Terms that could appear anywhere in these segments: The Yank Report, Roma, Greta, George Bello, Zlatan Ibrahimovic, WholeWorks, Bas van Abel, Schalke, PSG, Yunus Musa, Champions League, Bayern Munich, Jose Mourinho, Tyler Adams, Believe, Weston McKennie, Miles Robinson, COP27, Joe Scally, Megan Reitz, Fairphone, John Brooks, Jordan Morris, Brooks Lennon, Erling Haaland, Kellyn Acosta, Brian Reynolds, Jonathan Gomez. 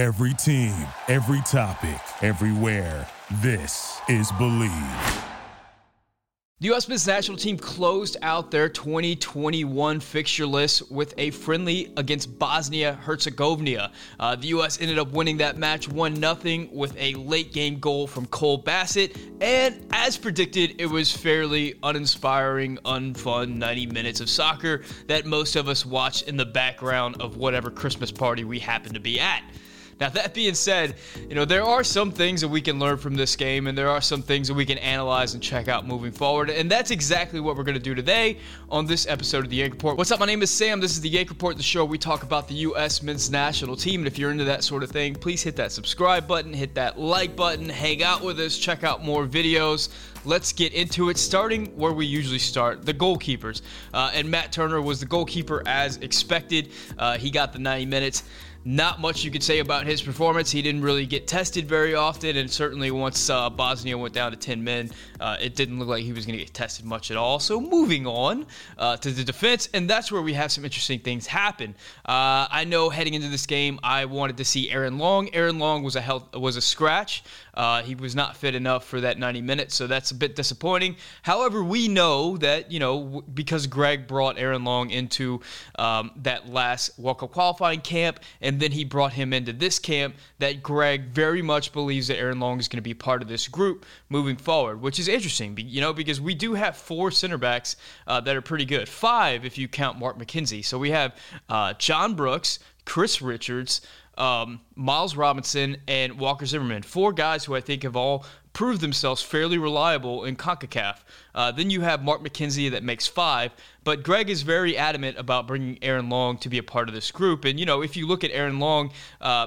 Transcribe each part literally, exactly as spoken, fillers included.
Every team, every topic, everywhere. This is Believe. The U S men's national team closed out their twenty twenty-one fixture list with a friendly against Bosnia-Herzegovina. Uh, the U S ended up winning that match one nothing with a late-game goal from Cole Bassett. And as predicted, it was fairly uninspiring, unfun ninety minutes of soccer that most of us watched in the background of whatever Christmas party we happened to be at. Now, that being said, you know, there are some things that we can learn from this game, and there are some things that we can analyze and check out moving forward, and that's exactly what we're going to do today on this episode of The Yank Report. What's up? My name is Sam. This is The Yank Report, the show we talk about the U S men's national team, and if you're into that sort of thing, please hit that subscribe button, hit that like button, hang out with us, check out more videos. Let's get into it, starting where we usually start, the goalkeepers. Uh, and Matt Turner was the goalkeeper as expected. Uh, he got the ninety minutes. Not much you could say about his performance. He didn't really get tested very often, and certainly once uh, Bosnia went down to ten men, uh, it didn't look like he was going to get tested much at all. So moving on uh, to the defense, and that's where we have some interesting things happen. Uh, I know heading into this game, I wanted to see Aaron Long. Aaron Long was a health, was a scratch. Uh, he was not fit enough for that ninety minutes, so that's a bit disappointing. However, we know that, you know, w- because Greg brought Aaron Long into um, that last World Cup qualifying camp, and then he brought him into this camp, that Greg very much believes that Aaron Long is going to be part of this group moving forward, which is interesting, you know, because we do have four center backs uh, that are pretty good. Five, if you count Mark McKenzie. So we have uh, John Brooks, Chris Richards, Um, Miles Robinson, and Walker Zimmerman. Four guys who I think have all proved themselves fairly reliable in CONCACAF. Uh, then you have Mark McKenzie that makes five, but Greg is very adamant about bringing Aaron Long to be a part of this group. And, you know, if you look at Aaron Long, uh,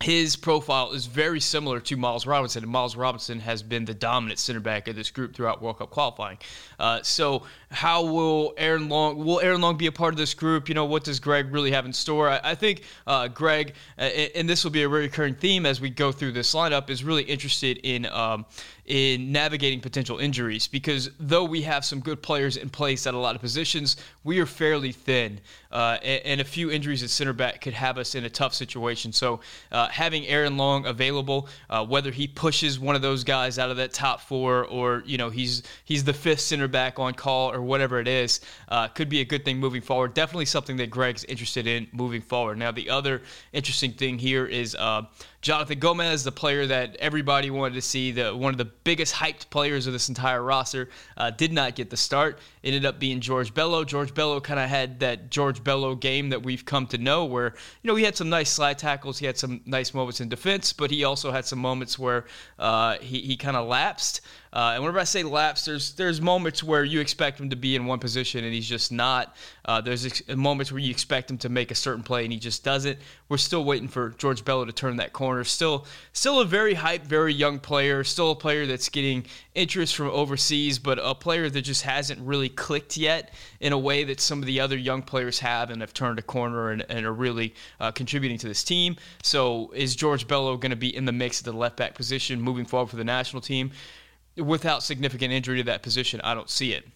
his profile is very similar to Miles Robinson, and Miles Robinson has been the dominant center back of this group throughout World Cup qualifying. Uh, so how will Aaron Long, will Aaron Long be a part of this group? You know, what does Greg really have in store? I, I think uh, Greg, uh, and this will be a recurring theme as we go through this lineup, is really interested in um, in navigating potential injuries, because though we have some good players in place at a lot of positions, we are fairly thin, uh, and, and a few injuries at center back could have us in a tough situation. So uh, having Aaron Long available, uh, whether he pushes one of those guys out of that top four, or, you know, he's he's the fifth center back on call, or whatever it is, uh, could be a good thing moving forward. Definitely something that Greg's interested in moving forward. Now, the other interesting thing here is uh, Jonathan Gomez, the player that everybody wanted to see, the one of the biggest hyped players of this entire roster, uh, did not get the start. It ended up being George Bello. George Bello kind of had that George Bello game that we've come to know, where, you know, he had some nice slide tackles, he had some nice Nice moments in defense, but he also had some moments where uh, he, he kind of lapsed. Uh, and whenever I say lapse, there's there's moments where you expect him to be in one position and he's just not. Uh, there's ex- moments where you expect him to make a certain play and he just doesn't. We're still waiting for George Bello to turn that corner. Still, still a very hyped, very young player. Still a player that's getting interest from overseas, but a player that just hasn't really clicked yet in a way that some of the other young players have and have turned a corner and, and are really uh, contributing to this team. So is George Bello going to be in the mix at the left back position moving forward for the national team? Without significant injury to that position, I don't see it.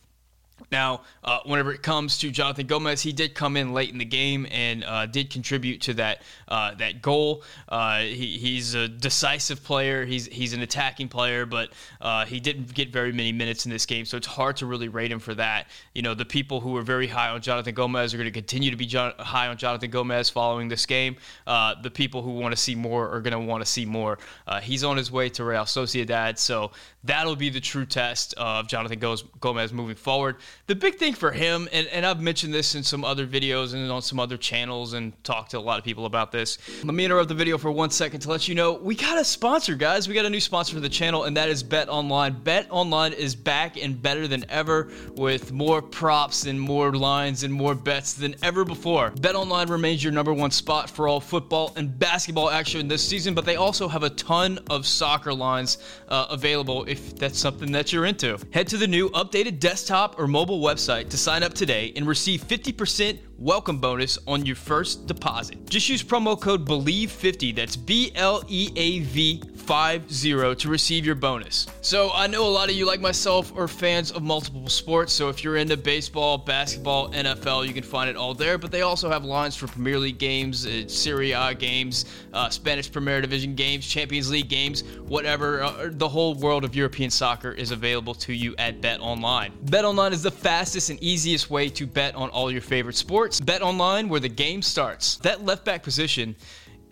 Now, uh, whenever it comes to Jonathan Gomez, he did come in late in the game and uh, did contribute to that uh, that goal. Uh, he, he's a decisive player. He's he's an attacking player, but uh, he didn't get very many minutes in this game, so it's hard to really rate him for that. You know, the people who were very high on Jonathan Gomez are going to continue to be John, high on Jonathan Gomez following this game. Uh, the people who want to see more are going to want to see more. Uh, he's on his way to Real Sociedad, so that'll be the true test of Jonathan Gomez moving forward. The big thing for him, and, and I've mentioned this in some other videos and on some other channels and talked to a lot of people about this. Let me interrupt the video for one second to let you know we got a sponsor, guys. We got a new sponsor for the channel, and that is BetOnline. BetOnline is back and better than ever with more props and more lines and more bets than ever before. BetOnline remains your number one spot for all football and basketball action this season, but they also have a ton of soccer lines uh, available if that's something that you're into. Head to the new updated desktop or mobile website to sign up today and receive fifty percent welcome bonus on your first deposit. Just use promo code BELIEVE fifty, that's B L E A V fifty, to receive your bonus. So I know a lot of you, like myself, are fans of multiple sports, so if you're into baseball, basketball, N F L, you can find it all there, but they also have lines for Premier League games, uh, Serie A games, uh, Spanish Premier Division games, Champions League games, whatever. Uh, the whole world of European soccer is available to you at BetOnline. BetOnline is the fastest and easiest way to bet on all your favorite sports. BetOnline, where the game starts. That left back position,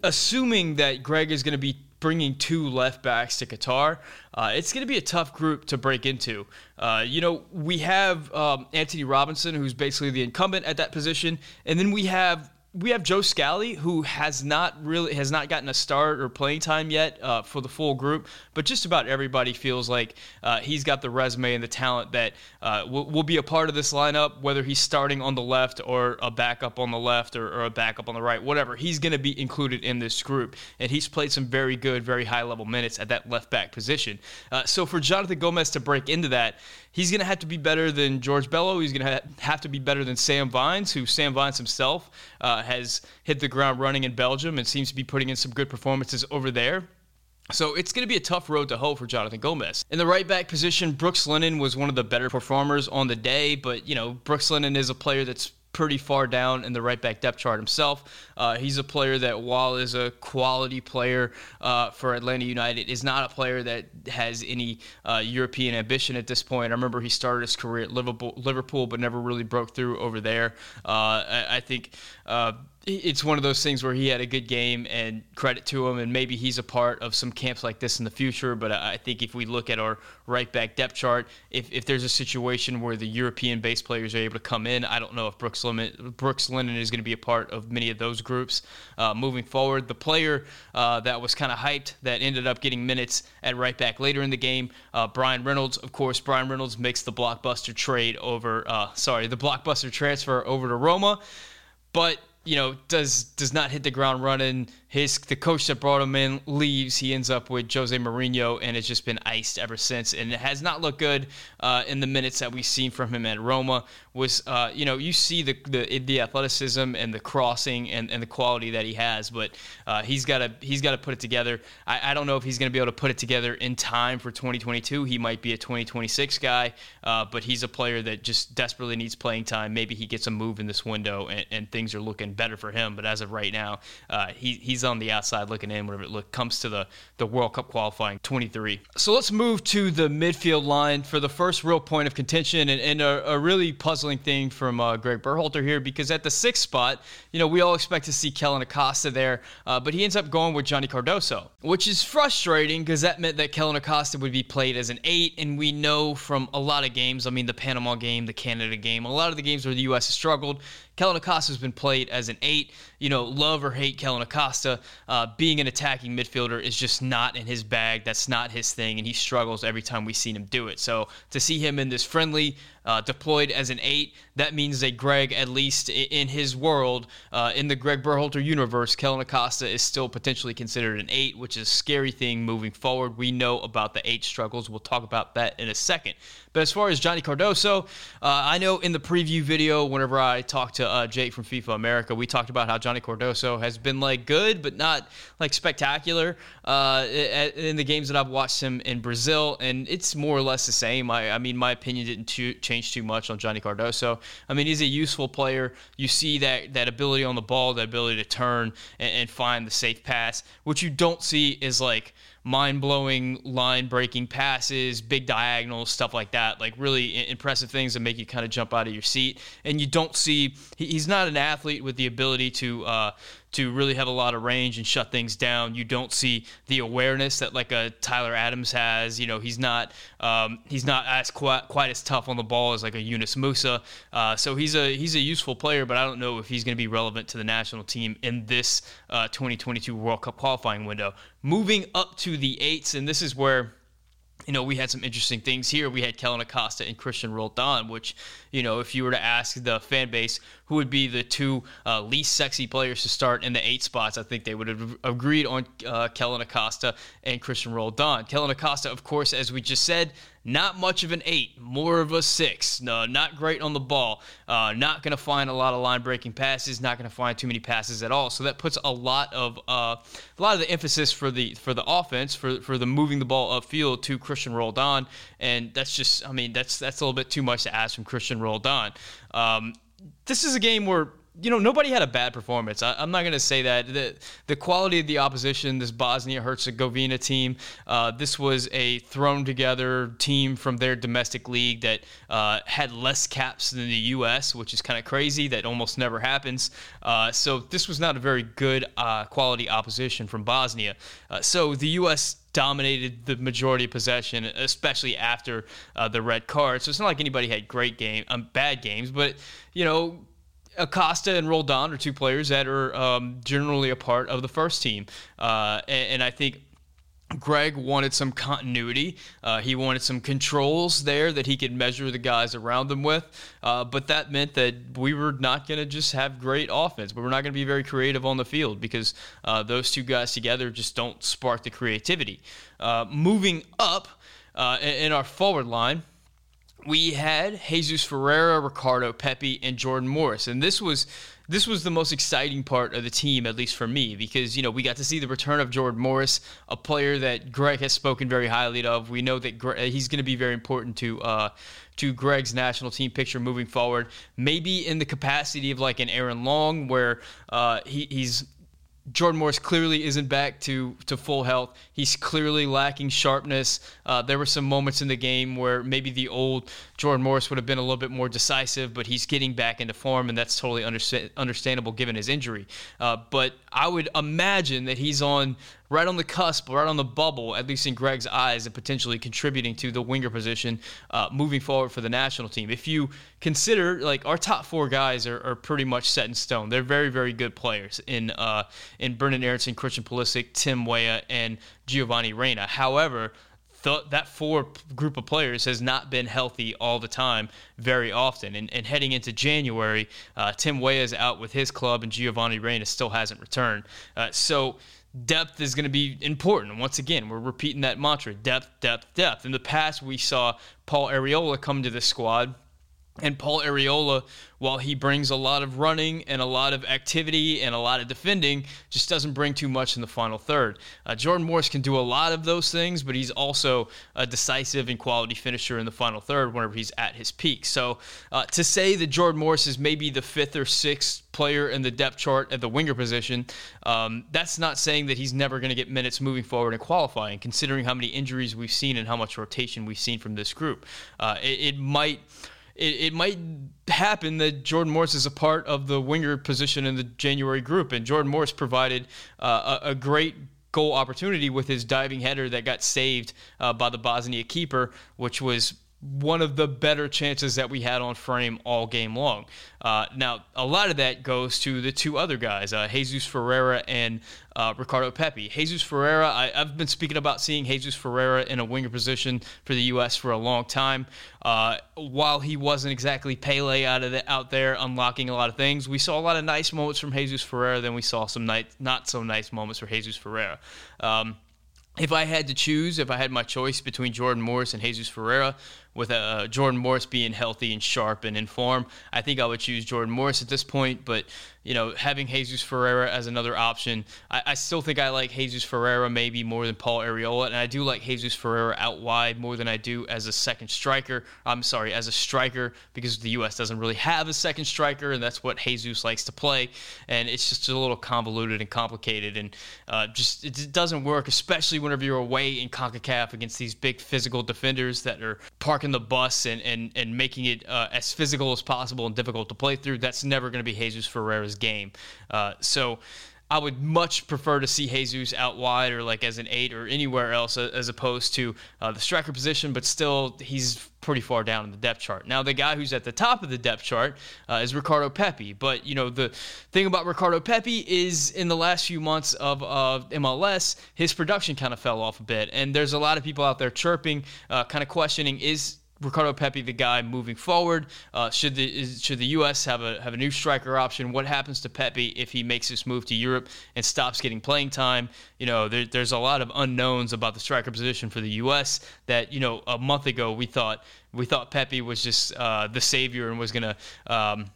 assuming that Greg is going to be bringing two left backs to Qatar, uh, it's going to be a tough group to break into. Uh, you know, we have um, Anthony Robinson, who's basically the incumbent at that position, and then we have we have Joe Scally, who has not really has not gotten a start or playing time yet uh, for the full group, but just about everybody feels like uh, he's got the resume and the talent that uh, will, will be a part of this lineup, whether he's starting on the left or a backup on the left or, or a backup on the right, whatever. He's going to be included in this group, and he's played some very good, very high-level minutes at that left-back position. Uh, so for Jonathan Gomez to break into that, he's going to have to be better than George Bello. He's going to have to be better than Sam Vines, who Sam Vines himself uh, has hit the ground running in Belgium and seems to be putting in some good performances over there. So it's going to be a tough road to hoe for Jonathan Gomez. In the right back position, Brooks Lennon was one of the better performers on the day, but, you know, Brooks Lennon is a player that's pretty far down in the right back depth chart himself. Uh, he's a player that, while is a quality player uh, for Atlanta United, is not a player that has any uh, European ambition at this point. I remember he started his career at Liverpool, but never really broke through over there. Uh, I, I think uh, it's one of those things where he had a good game, and credit to him, and maybe he's a part of some camps like this in the future. But I think if we look at our right back depth chart, if, if there's a situation where the European-based players are able to come in, I don't know if Brooks Lennon, Brooks Lennon is going to be a part of many of those groups uh, moving forward. The player uh, that was kind of hyped that ended up getting minutes at right back later in the game, uh, Brian Reynolds. Of course, Brian Reynolds makes the blockbuster trade over, uh, sorry, the blockbuster transfer over to Roma, but you know, does does not hit the ground running. His the coach that brought him in leaves. He ends up with Jose Mourinho, and it's just been iced ever since. And it has not looked good uh, in the minutes that we've seen from him at Roma. Was uh, you know, you see the, the the athleticism and the crossing and, and the quality that he has, but uh, he's got to he's got to put it together. I, I don't know if he's going to be able to put it together in time for twenty twenty-two. He might be a twenty twenty-six guy, uh, but he's a player that just desperately needs playing time. Maybe he gets a move in this window, and, and things are looking better for him, but as of right now, uh, he, he's on the outside looking in whenever it look, comes to the, the World Cup qualifying twenty-three. So let's move to the midfield line for the first real point of contention, and, and a, a really puzzling thing from uh, Greg Berhalter here, because at the sixth spot, you know, we all expect to see Kellyn Acosta there, uh, but he ends up going with Johnny Cardoso, which is frustrating because that meant that Kellyn Acosta would be played as an eight, and we know from a lot of games, I mean the Panama game, the Canada game, a lot of the games where the U S has struggled, Kellyn Acosta has been played as an eight. You know, love or hate Kellyn Acosta, uh, being an attacking midfielder is just not in his bag. That's not his thing, and he struggles every time we've seen him do it. So to see him in this friendly, uh, deployed as an eight, that means that Greg, at least in his world, uh, in the Greg Berhalter universe, Kellyn Acosta is still potentially considered an eight, which is a scary thing moving forward. We know about the eight struggles. We'll talk about that in a second. But as far as Johnny Cardoso, uh, I know in the preview video, whenever I talked to uh, Jake from FIFA America, we talked about how Johnny Cardoso has been like good, but not like spectacular uh, in the games that I've watched him in Brazil, and it's more or less the same. I, I mean, my opinion didn't too, change too much on Johnny Cardoso. I mean, he's a useful player. You see that that ability on the ball, that ability to turn and, and find the safe pass. What you don't see is like mind-blowing, line-breaking passes, big diagonals, stuff like that, like really impressive things that make you kind of jump out of your seat. And you don't see he, – he's not an athlete with the ability to uh, to really have a lot of range and shut things down. You don't see the awareness that like a Tyler Adams has. You know, he's not um, he's not as quite, quite as tough on the ball as like a Yunus Musa. Uh, so he's a he's a useful player, but I don't know if he's going to be relevant to the national team in this uh, twenty twenty-two World Cup qualifying window. Moving up to the eights, and this is where, you know, we had some interesting things here. We had Kellyn Acosta and Christian Roldan, which, you know, if you were to ask the fan base who would be the two uh, least sexy players to start in the eight spots. I think they would have agreed on uh, Kellyn Acosta and Christian Roldan. Kellyn Acosta, of course, as we just said, not much of an eight, more of a six. No, not great on the ball. Uh, not going to find a lot of line-breaking passes. Not going to find too many passes at all. So that puts a lot of uh, a lot of the emphasis for the for the offense for for the moving the ball upfield to Christian Roldan, and that's just I mean that's that's a little bit too much to ask from Christian Roldan. Um, this is a game where, you know, nobody had a bad performance. I, I'm not going to say that. The, the quality of the opposition, this Bosnia-Herzegovina team, uh, this was a thrown-together team from their domestic league that uh, had less caps than the U S, which is kind of crazy. That almost never happens. Uh, so this was not a very good uh, quality opposition from Bosnia. Uh, so the U S dominated the majority of possession, especially after uh, the red card. So it's not like anybody had great game, um, bad games, but, you know, Acosta and Roldan are two players that are um, generally a part of the first team. Uh, and, and I think Greg wanted some continuity. Uh, he wanted some controls there that he could measure the guys around them with. Uh, but that meant that we were not going to just have great offense. We were not going to be very creative on the field because uh, those two guys together just don't spark the creativity. Uh, moving up uh, in our forward line, we had Jesus Ferreira, Ricardo Pepi, and Jordan Morris. And this was this was the most exciting part of the team, at least for me, because, you know, we got to see the return of Jordan Morris, a player that Greg has spoken very highly of. We know that Greg, he's going to be very important to uh, to Greg's national team picture moving forward, maybe in the capacity of like an Aaron Long, where uh, he, he's – Jordan Morris clearly isn't back to, to full health. He's clearly lacking sharpness. Uh, there were some moments in the game where maybe the old Jordan Morris would have been a little bit more decisive, but he's getting back into form, and that's totally understa- understandable given his injury. Uh, but I would imagine that he's on right on the cusp, right on the bubble, at least in Greg's eyes, and potentially contributing to the winger position uh, moving forward for the national team. If you consider, like, our top four guys are, are pretty much set in stone. They're very, very good players in uh, in Brendan Aronson, Christian Pulisic, Tim Weah, and Giovanni Reina. However, th- that four group of players has not been healthy all the time, very often. And, and heading into January, uh, Tim Weah is out with his club, and Giovanni Reina still hasn't returned. Uh, so... Depth is going to be important. Once again, we're repeating that mantra, depth, depth, depth. In the past, we saw Paul Arriola come to this squad, and Paul Arriola, while he brings a lot of running and a lot of activity and a lot of defending, just doesn't bring too much in the final third. Uh, Jordan Morris can do a lot of those things, but he's also a decisive and quality finisher in the final third whenever he's at his peak. So uh, to say that Jordan Morris is maybe the fifth or sixth player in the depth chart at the winger position, um, that's not saying that he's never going to get minutes moving forward and qualifying, considering how many injuries we've seen and how much rotation we've seen from this group. Uh, it, it might... It, it might happen that Jordan Morris is a part of the winger position in the January group, and Jordan Morris provided uh, a, a great goal opportunity with his diving header that got saved uh, by the Bosnia keeper, which was one of the better chances that we had on frame all game long. Uh, now, a lot of that goes to the two other guys, uh, Jesus Ferreira and uh, Ricardo Pepi. Jesus Ferreira, I, I've been speaking about seeing Jesus Ferreira in a winger position for the U S for a long time. Uh, while he wasn't exactly Pele out of the, out there unlocking a lot of things, we saw a lot of nice moments from Jesus Ferreira, then we saw some nice, not so nice moments for Jesus Ferreira. Um, If I had to choose, if I had my choice between Jordan Morris and Jesus Ferreira, with uh, Jordan Morris being healthy and sharp and in form, I think I would choose Jordan Morris at this point. But, you know, having Jesus Ferreira as another option, I, I still think I like Jesus Ferreira maybe more than Paul Arriola, and I do like Jesus Ferreira out wide more than I do as a second striker. I'm sorry, as a striker, because the U S doesn't really have a second striker, and that's what Jesus likes to play. And it's just a little convoluted and complicated, and uh, just it doesn't work, especially whenever you're away in CONCACAF against these big physical defenders that are parking the bus and and, and making it uh, as physical as possible and difficult to play through. That's never going to be Jesus Ferreira's game. Uh, so I would much prefer to see Jesus out wide or like as an eight or anywhere else as opposed to uh, the striker position, but still he's pretty far down in the depth chart. Now the guy who's at the top of the depth chart uh, is Ricardo Pepi, but you know the thing about Ricardo Pepi is in the last few months of uh, M L S, his production kind of fell off a bit, and there's a lot of people out there chirping, uh, kind of questioning, is Ricardo Pepi the guy moving forward? Uh, should the is, should the U S have a have a new striker option? What happens to Pepi if he makes this move to Europe and stops getting playing time? You know, there, there's a lot of unknowns about the striker position for the U S that, you know, a month ago we thought we thought Pepi was just uh, the savior and was going to um,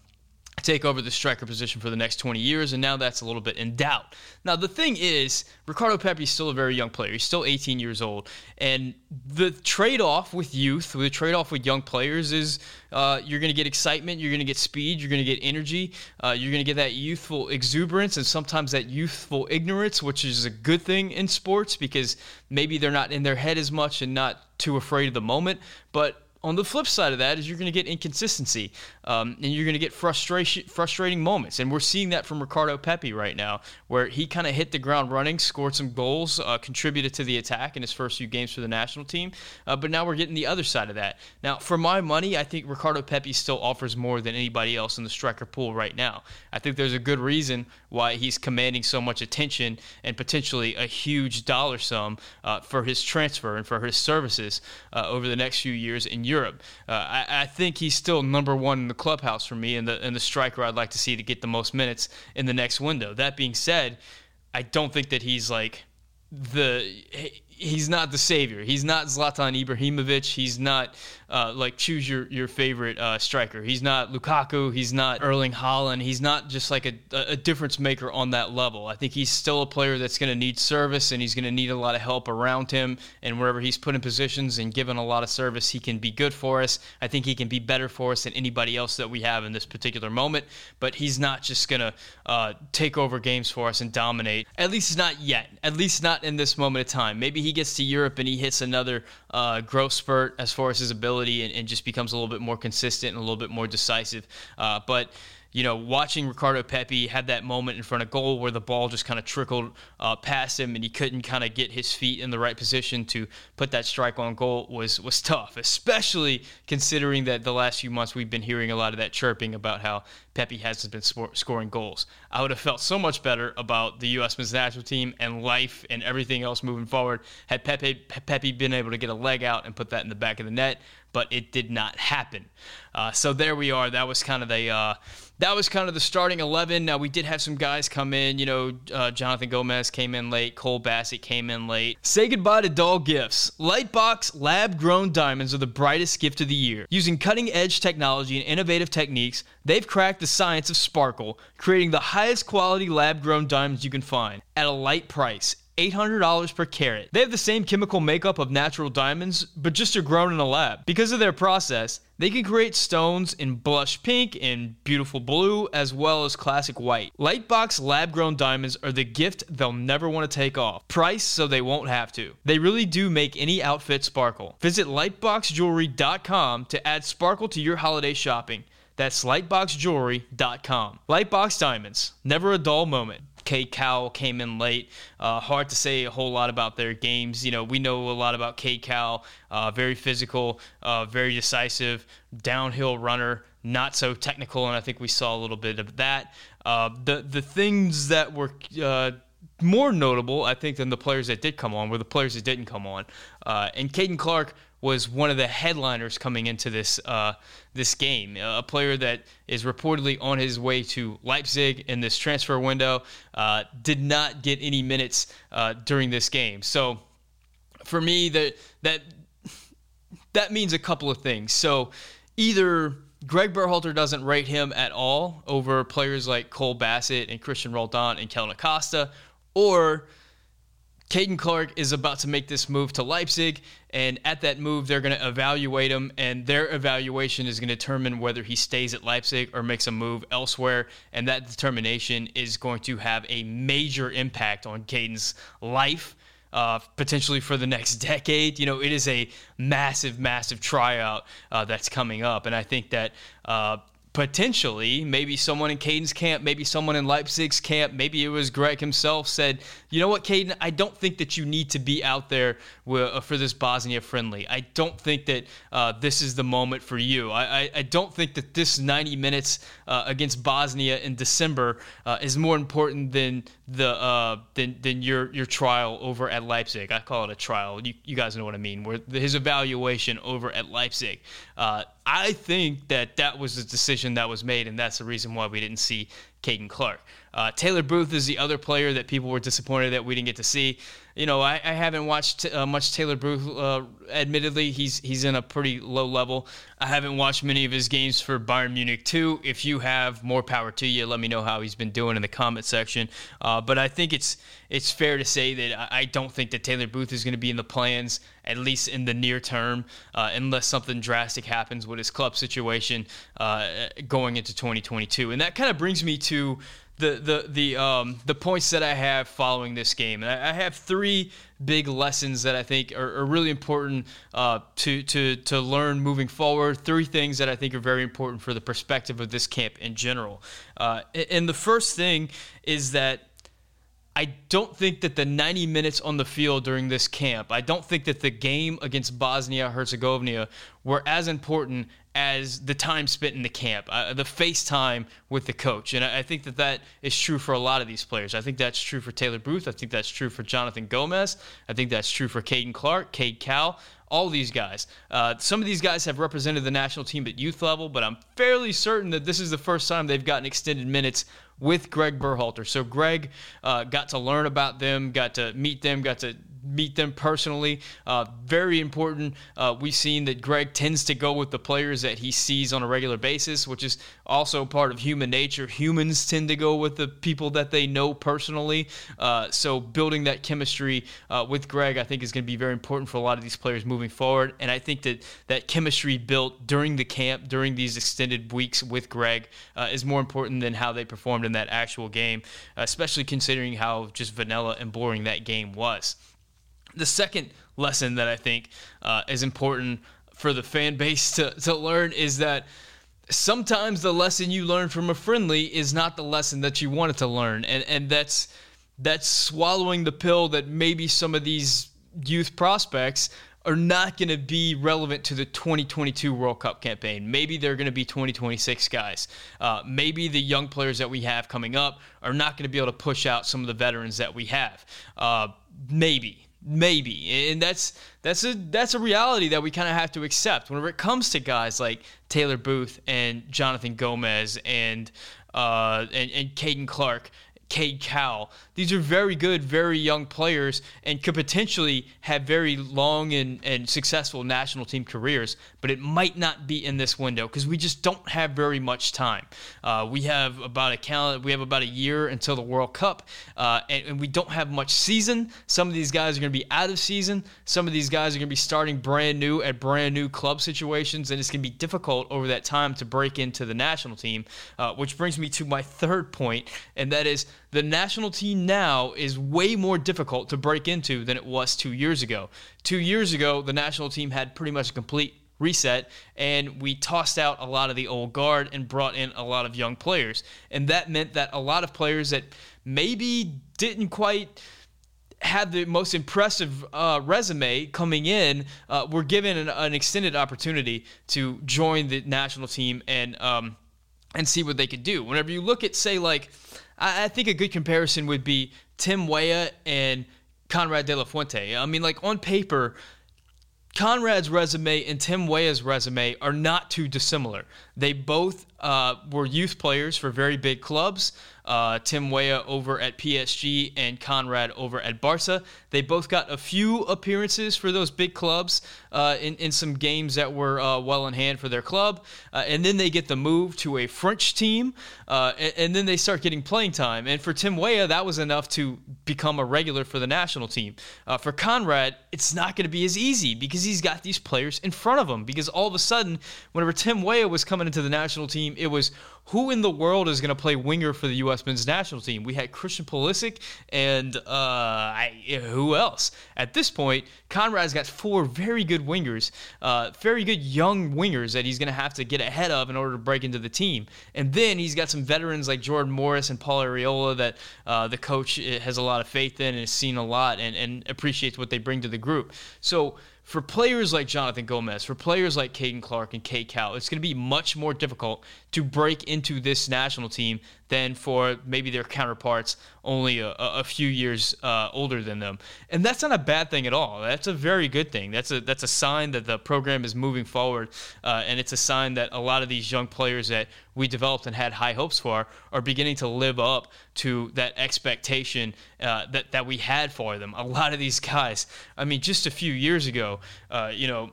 take over the striker position for the next twenty years, and now that's a little bit in doubt. Now, the thing is, Ricardo Pepi is still a very young player. He's still eighteen years old, and the trade-off with youth, the trade-off with young players is uh, you're going to get excitement, you're going to get speed, you're going to get energy, uh, you're going to get that youthful exuberance and sometimes that youthful ignorance, which is a good thing in sports because maybe they're not in their head as much and not too afraid of the moment, but on the flip side of that is you're going to get inconsistency, um, and you're going to get frustration, frustrating moments. And we're seeing that from Ricardo Pepi right now, where he kind of hit the ground running, scored some goals, uh, contributed to the attack in his first few games for the national team. Uh, but now we're getting the other side of that. Now, for my money, I think Ricardo Pepi still offers more than anybody else in the striker pool right now. I think there's a good reason why he's commanding so much attention and potentially a huge dollar sum uh, for his transfer and for his services uh, over the next few years in Europe. Europe. Uh, I, I think he's still number one in the clubhouse for me and the, and the striker I'd like to see to get the most minutes in the next window. That being said, I don't think that he's like the he's not the savior. He's not Zlatan Ibrahimovic. He's not uh, like choose your, your favorite uh, striker. He's not Lukaku. He's not Erling Haaland. He's not just like a, a difference maker on that level. I think he's still a player that's going to need service, and he's going to need a lot of help around him. And wherever he's put in positions and given a lot of service, he can be good for us. I think he can be better for us than anybody else that we have in this particular moment. But he's not just going to uh, take over games for us and dominate. At least not yet. At least not in this moment of time. Maybe he gets to Europe and he hits another uh, growth spurt as far as his ability and, and just becomes a little bit more consistent and a little bit more decisive. Uh, but, you know, watching Ricardo Pepi had that moment in front of goal where the ball just kind of trickled uh, past him and he couldn't kind of get his feet in the right position to put that strike on goal was was tough, especially considering that the last few months we've been hearing a lot of that chirping about how Pepi hasn't been spor- scoring goals. I would have felt so much better about the U S men's national team and life and everything else moving forward had Pepi, Pepi been able to get a leg out and put that in the back of the net, but it did not happen. Uh, so there we are. That was kind of the uh, that was kind of the starting eleven. Now, we did have some guys come in. You know, uh, Jonathan Gomez came in late. Cole Bassett came in late. Say goodbye to dull gifts. Lightbox lab-grown diamonds are the brightest gift of the year. Using cutting-edge technology and innovative techniques, they've cracked the science of sparkle, creating the highest quality lab-grown diamonds you can find at a light price, eight hundred dollars per carat. They have the same chemical makeup of natural diamonds, but just are grown in a lab. Because of their process, they can create stones in blush pink and beautiful blue, as well as classic white. Lightbox lab-grown diamonds are the gift they'll never want to take off. Priced so they won't have to. They really do make any outfit sparkle. Visit lightbox jewelry dot com to add sparkle to your holiday shopping. That's lightbox jewelry dot com. Lightbox Diamonds, never a dull moment. K Cal came in late. Uh, hard to say a whole lot about their games. You know, we know a lot about K Cal. Uh, very physical, uh, very decisive, downhill runner, not so technical, and I think we saw a little bit of that. Uh, the the things that were uh, more notable, I think, than the players that did come on were the players that didn't come on. Uh, and Caden Clark was one of the headliners coming into this uh, this game, a player that is reportedly on his way to Leipzig in this transfer window, uh, did not get any minutes uh, during this game. So for me, that that that means a couple of things. So either Greg Berhalter doesn't rate him at all over players like Cole Bassett and Christian Roldan and Kellyn Acosta, or Caden Clark is about to make this move to Leipzig, and at that move, they're going to evaluate him, and their evaluation is going to determine whether he stays at Leipzig or makes a move elsewhere, and that determination is going to have a major impact on Caden's life, uh, potentially for the next decade. You know, it is a massive, massive tryout uh, that's coming up, and I think that uh, potentially, maybe someone in Caden's camp, maybe someone in Leipzig's camp, maybe it was Greg himself said, you know what, Caden, I don't think that you need to be out there for this Bosnia friendly. I don't think that uh, this is the moment for you. I, I, I don't think that this ninety minutes uh, against Bosnia in December uh, is more important than the uh, than than your your trial over at Leipzig. I call it a trial. You you guys know what I mean. Where his evaluation over at Leipzig. Uh, I think that that was the decision that was made, and that's the reason why we didn't see Caden Clark. Uh, Taylor Booth is the other player that people were disappointed that we didn't get to see. You know, I, I haven't watched uh, much Taylor Booth. Uh, admittedly, he's he's in a pretty low level. I haven't watched many of his games for Bayern Munich too. If you have, more power to you. Let me know how he's been doing in the comment section. Uh, but I think it's it's fair to say that I don't think that Taylor Booth is going to be in the plans, at least in the near term, uh, unless something drastic happens with his club situation uh, going into twenty twenty-two. And that kind of brings me to the the the um the points that I have following this game. And I, I have three big lessons that I think are, are really important uh, to to to learn moving forward. Three things that I think are very important for the perspective of this camp in general. Uh, and the first thing is that I don't think that the ninety minutes on the field during this camp, I don't think that the game against Bosnia-Herzegovina were as important as the time spent in the camp, uh, the face time with the coach. And I, I think that that is true for a lot of these players. I think that's true for Taylor Booth. I think that's true for Jonathan Gomez. I think that's true for Caden Clark, K Cal, all these guys. Uh, some of these guys have represented the national team at youth level, but I'm fairly certain that this is the first time they've gotten extended minutes with Greg Berhalter. So Greg uh, got to learn about them, got to meet them, got to meet them personally. Uh, very important. Uh, we've seen that Greg tends to go with the players that he sees on a regular basis, which is also part of human nature. Humans tend to go with the people that they know personally. Uh, so building that chemistry uh, with Greg, I think, is going to be very important for a lot of these players moving forward. And I think that that chemistry built during the camp, during these extended weeks with Greg, uh, is more important than how they performed in that actual game, especially considering how just vanilla and boring that game was. The second lesson that I think uh, is important for the fan base to, to learn is that sometimes the lesson you learn from a friendly is not the lesson that you wanted to learn. And and that's that's swallowing the pill that maybe some of these youth prospects are not going to be relevant to the twenty twenty-two World Cup campaign. Maybe they're going to be twenty twenty-six guys. Uh, maybe the young players that we have coming up are not going to be able to push out some of the veterans that we have. Uh, maybe. Maybe, and that's that's a that's a reality that we kind of have to accept whenever it comes to guys like Taylor Booth and Jonathan Gomez and uh, and, and Caden Clark, K Cal. These are very good, very young players, and could potentially have very long and, and successful national team careers. But it might not be in this window because we just don't have very much time. Uh, we have about a calendar, we have about a year until the World Cup, uh, and, and we don't have much season. Some of these guys are going to be out of season. Some of these guys are going to be starting brand new at brand new club situations, and it's going to be difficult over that time to break into the national team. Uh, which brings me to my third point, and that is the national team now is way more difficult to break into than it was two years ago. Two years ago, the national team had pretty much a complete reset, and we tossed out a lot of the old guard and brought in a lot of young players. And that meant that a lot of players that maybe didn't quite had the most impressive uh, resume coming in uh, were given an, an extended opportunity to join the national team and um, and see what they could do. Whenever you look at, say, like, I, I think a good comparison would be Tim Weah and Konrad de la Fuente. I mean, like, on paper, Conrad's resume and Tim Weah's resume are not too dissimilar. They both uh, were youth players for very big clubs. Uh, Tim Weah over at P S G and Konrad over at Barca. They both got a few appearances for those big clubs uh, in, in some games that were uh, well in hand for their club. Uh, and then they get the move to a French team, uh, and, and then they start getting playing time. And for Tim Weah, that was enough to become a regular for the national team. Uh, for Konrad, it's not going to be as easy because he's got these players in front of him. Because all of a sudden, whenever Tim Weah was coming into the national team, it was, who in the world is going to play winger for the U S men's national team? We had Christian Pulisic and uh, I, who else? At this point, Conrad's got four very good wingers, uh, very good young wingers that he's going to have to get ahead of in order to break into the team. And then he's got some veterans like Jordan Morris and Paul Arriola that uh, the coach has a lot of faith in and has seen a lot and, and appreciates what they bring to the group. So for players like Jonathan Gomez, for players like Caden Clark and K Cal, it's going to be much more difficult to break into this national team than for maybe their counterparts only a, a few years uh, older than them. And that's not a bad thing at all. That's a very good thing. That's a that's a sign that the program is moving forward, uh, and it's a sign that a lot of these young players that we developed and had high hopes for are beginning to live up to that expectation uh, that, that we had for them. A lot of these guys, I mean, just a few years ago, uh, you know,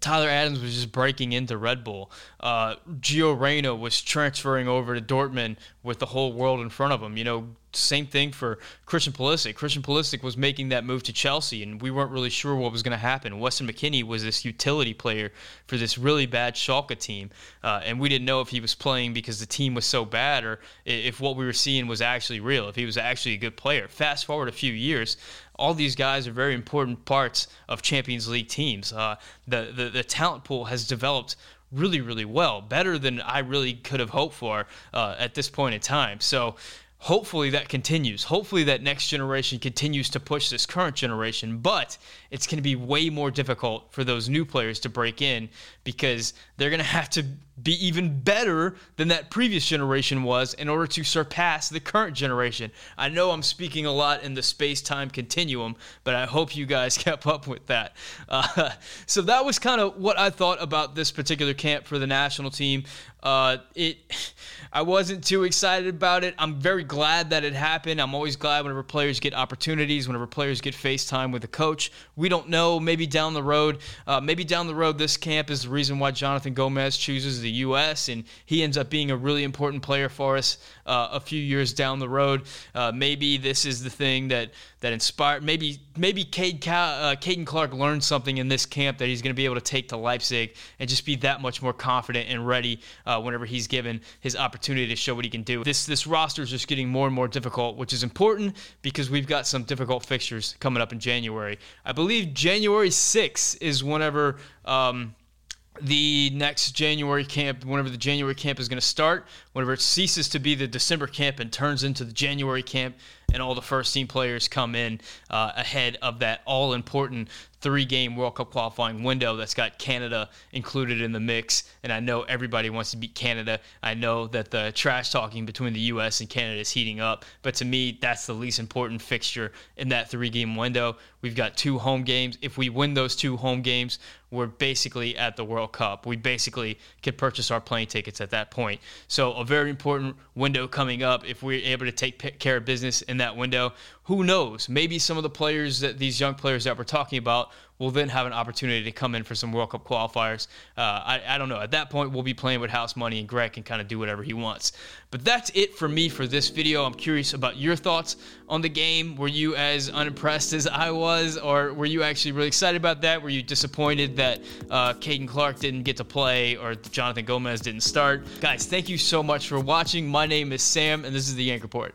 Tyler Adams was just breaking into Red Bull. Uh, Gio Reyna was transferring over to Dortmund with the whole world in front of him. You know, same thing for Christian Pulisic. Christian Pulisic was making that move to Chelsea, and we weren't really sure what was going to happen. Weston McKennie was this utility player for this really bad Schalke team, uh, and we didn't know if he was playing because the team was so bad or if what we were seeing was actually real, if he was actually a good player. Fast forward a few years, all these guys are very important parts of Champions League teams. Uh, the, the the talent pool has developed really, really well, better than I really could have hoped for uh, at this point in time. So hopefully that continues. Hopefully that next generation continues to push this current generation, but it's going to be way more difficult for those new players to break in because they're going to have to be even better than that previous generation was in order to surpass the current generation. I know I'm speaking a lot in the space-time continuum, but I hope you guys kept up with that. Uh, so that was kind of what I thought about this particular camp for the national team. Uh, it, I wasn't too excited about it. I'm very glad that it happened. I'm always glad whenever players get opportunities, whenever players get face time with a coach. We don't know. Maybe down the road, uh, maybe down the road, this camp is the reason why Jonathan Gomez chooses the U S and he ends up being a really important player for us uh, a few years down the road. Uh, maybe this is the thing that that inspired. Maybe maybe K Cal, uh, Caden Clark learned something in this camp that he's going to be able to take to Leipzig and just be that much more confident and ready. Uh, Uh, whenever he's given his opportunity to show what he can do. This this roster is just getting more and more difficult, which is important because we've got some difficult fixtures coming up in January. I believe January sixth is whenever um, the next January camp, whenever the January camp is going to start, whenever it ceases to be the December camp and turns into the January camp, and all the first-team players come in uh, ahead of that all-important three-game World Cup qualifying window that's got Canada included in the mix. And I know everybody wants to beat Canada. I know that the trash-talking between the U S and Canada is heating up. But to me, that's the least important fixture in that three-game window. We've got two home games. If we win those two home games, we're basically at the World Cup. We basically could purchase our plane tickets at that point. So a very important window coming up if we're able to take care of business in that window. Who knows? Maybe some of the players, that these young players that we're talking about, will then have an opportunity to come in for some World Cup qualifiers. Uh, I, I don't know. At that point, we'll be playing with house money, and Greg can kind of do whatever he wants. But that's it for me for this video. I'm curious about your thoughts on the game. Were you as unimpressed as I was, or were you actually really excited about that? Were you disappointed that uh, Caden Clark didn't get to play or Jonathan Gomez didn't start? Guys, thank you so much for watching. My name is Sam, and this is The Yank Report.